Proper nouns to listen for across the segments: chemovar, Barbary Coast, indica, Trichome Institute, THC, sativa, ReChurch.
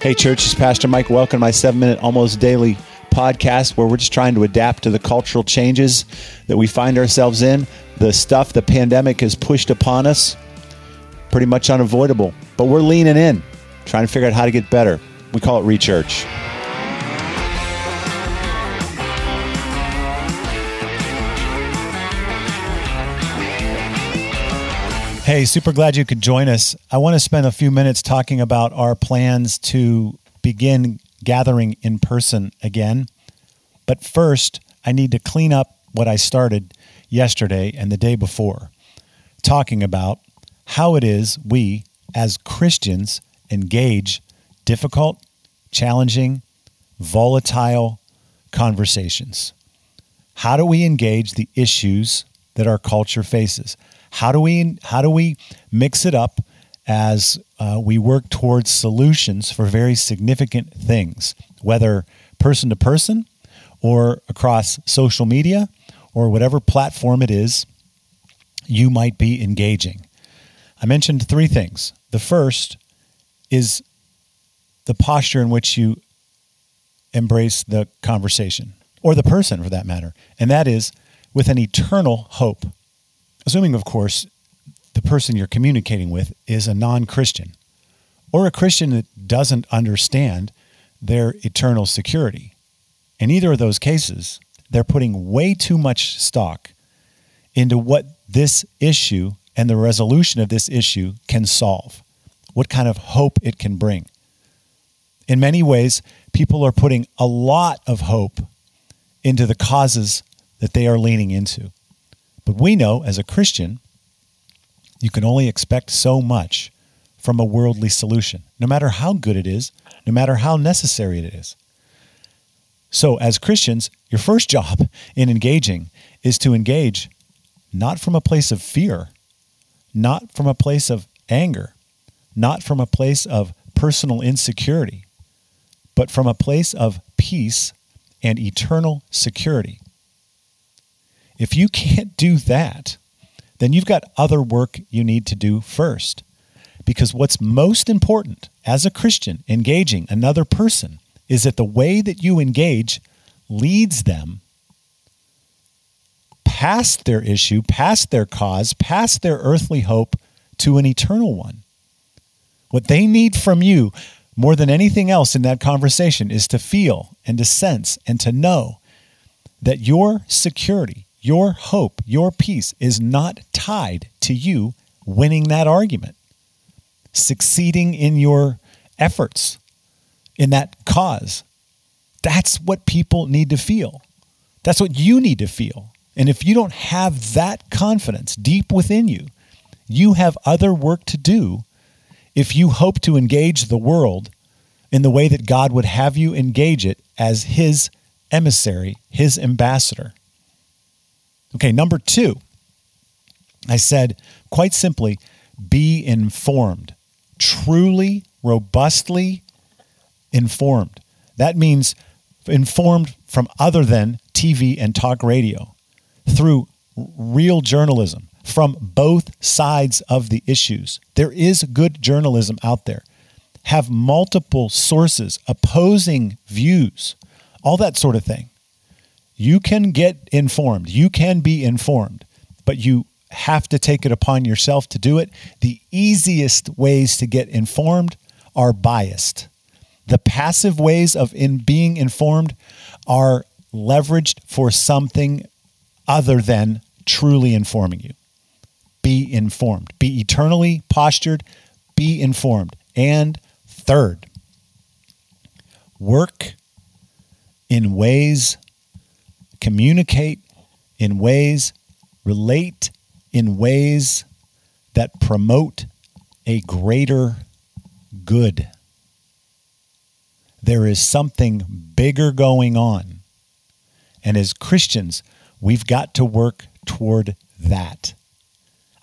Hey, church, it's Pastor Mike. Welcome to my 7-minute Almost Daily podcast, where we're just trying to adapt to the cultural changes that we find ourselves in, the stuff the pandemic has pushed upon us, pretty much unavoidable. But we're leaning in, trying to figure out how to get better. We call it ReChurch. Hey, super glad you could join us. I want to spend a few minutes talking about our plans to begin gathering in person again. But first, I need to clean up what I started yesterday and the day before, talking about how it is we, as Christians, engage difficult, challenging, volatile conversations. How do we engage the issues that our culture faces? How do we mix it up as we work towards solutions for very significant things, whether person to person or across social media or whatever platform it is you might be engaging? I mentioned three things. The first is the posture in which you embrace the conversation, or the person for that matter, and that is with an eternal hope. Assuming, of course, the person you're communicating with is a non-Christian or a Christian that doesn't understand their eternal security. In either of those cases, they're putting way too much stock into what this issue and the resolution of this issue can solve, what kind of hope it can bring. In many ways, people are putting a lot of hope into the causes that they are leaning into. But we know, as a Christian, you can only expect so much from a worldly solution, no matter how good it is, no matter how necessary it is. So as Christians, your first job in engaging is to engage not from a place of fear, not from a place of anger, not from a place of personal insecurity, but from a place of peace and eternal security. If you can't do that, then you've got other work you need to do first. Because what's most important as a Christian engaging another person is that the way that you engage leads them past their issue, past their cause, past their earthly hope to an eternal one. What they need from you more than anything else in that conversation is to feel and to sense and to know that your security, your hope, your peace is not tied to you winning that argument, succeeding in your efforts, in that cause. That's what people need to feel. That's what you need to feel. And if you don't have that confidence deep within you, you have other work to do if you hope to engage the world in the way that God would have you engage it as His emissary, His ambassador. Okay, number two, I said, quite simply, be informed, truly, robustly informed. That means informed from other than TV and talk radio, through real journalism, from both sides of the issues. There is good journalism out there. Have multiple sources, opposing views, all that sort of thing. You can get informed. You can be informed, but you have to take it upon yourself to do it. The easiest ways to get informed are biased. The passive ways of being informed are leveraged for something other than truly informing you. Be informed. Be eternally postured. Be informed. And third, work in ways, communicate in ways, relate in ways that promote a greater good. There is something bigger going on. And as Christians, we've got to work toward that.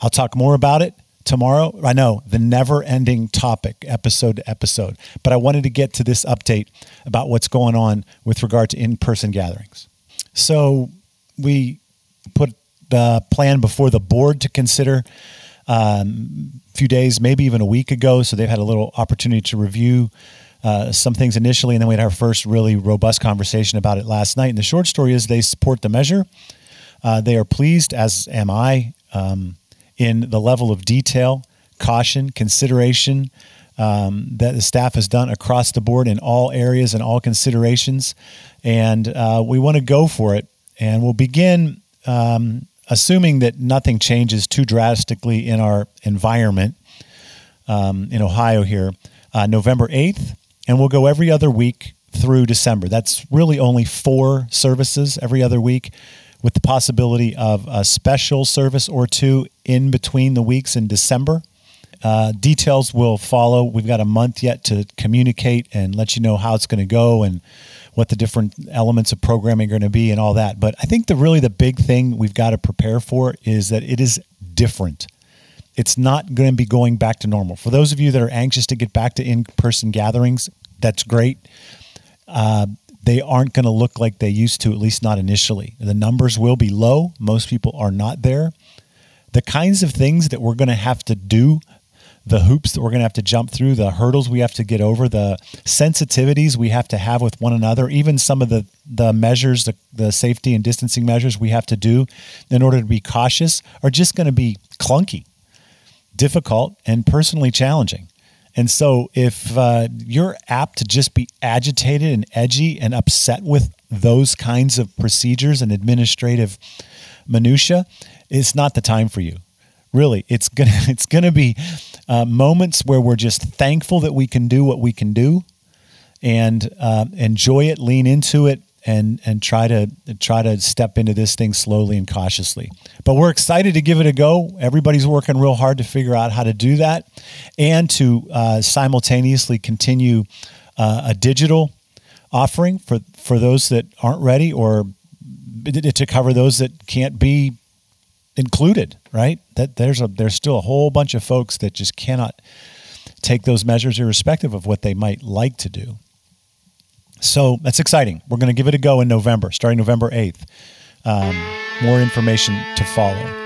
I'll talk more about it tomorrow. I know, the never-ending topic, episode to episode. But I wanted to get to this update about what's going on with regard to in-person gatherings. So we put plan before the board to consider a few days, maybe even a week ago. So they've had a little opportunity to review some things initially, and then we had our first really robust conversation about it last night. And the short story is they support the measure. They are pleased, as am I, in the level of detail, caution, consideration that the staff has done across the board in all areas and all considerations. And we want to go for it. And we'll begin assuming that nothing changes too drastically in our environment in Ohio here, November 8th. And we'll go every other week through December. That's really only 4 services every other week, with the possibility of a special service or 2 in between the weeks in December. Details will follow. We've got a month yet to communicate and let you know how it's going to go and what the different elements of programming are going to be and all that. But I think the big thing we've got to prepare for is that it is different. It's not going to be going back to normal. For those of you that are anxious to get back to in-person gatherings, that's great. They aren't going to look like they used to, at least not initially. The numbers will be low. Most people are not there. The kinds of things that we're going to have to do, the hoops that we're going to have to jump through, the hurdles we have to get over, the sensitivities we have to have with one another, even some of the measures, the safety and distancing measures we have to do in order to be cautious, are just going to be clunky, difficult, and personally challenging. And so if you're apt to just be agitated and edgy and upset with those kinds of procedures and administrative minutia, it's not the time for you. Really, it's gonna be moments where we're just thankful that we can do what we can do, and enjoy it, lean into it, and try to step into this thing slowly and cautiously. But we're excited to give it a go. Everybody's working real hard to figure out how to do that, and to simultaneously continue a digital offering for those that aren't ready, or to cover those that can't be included, right? That there's still a whole bunch of folks that just cannot take those measures, irrespective of what they might like to do. So that's exciting. We're going to give it a go in November, starting November 8th. More information to follow.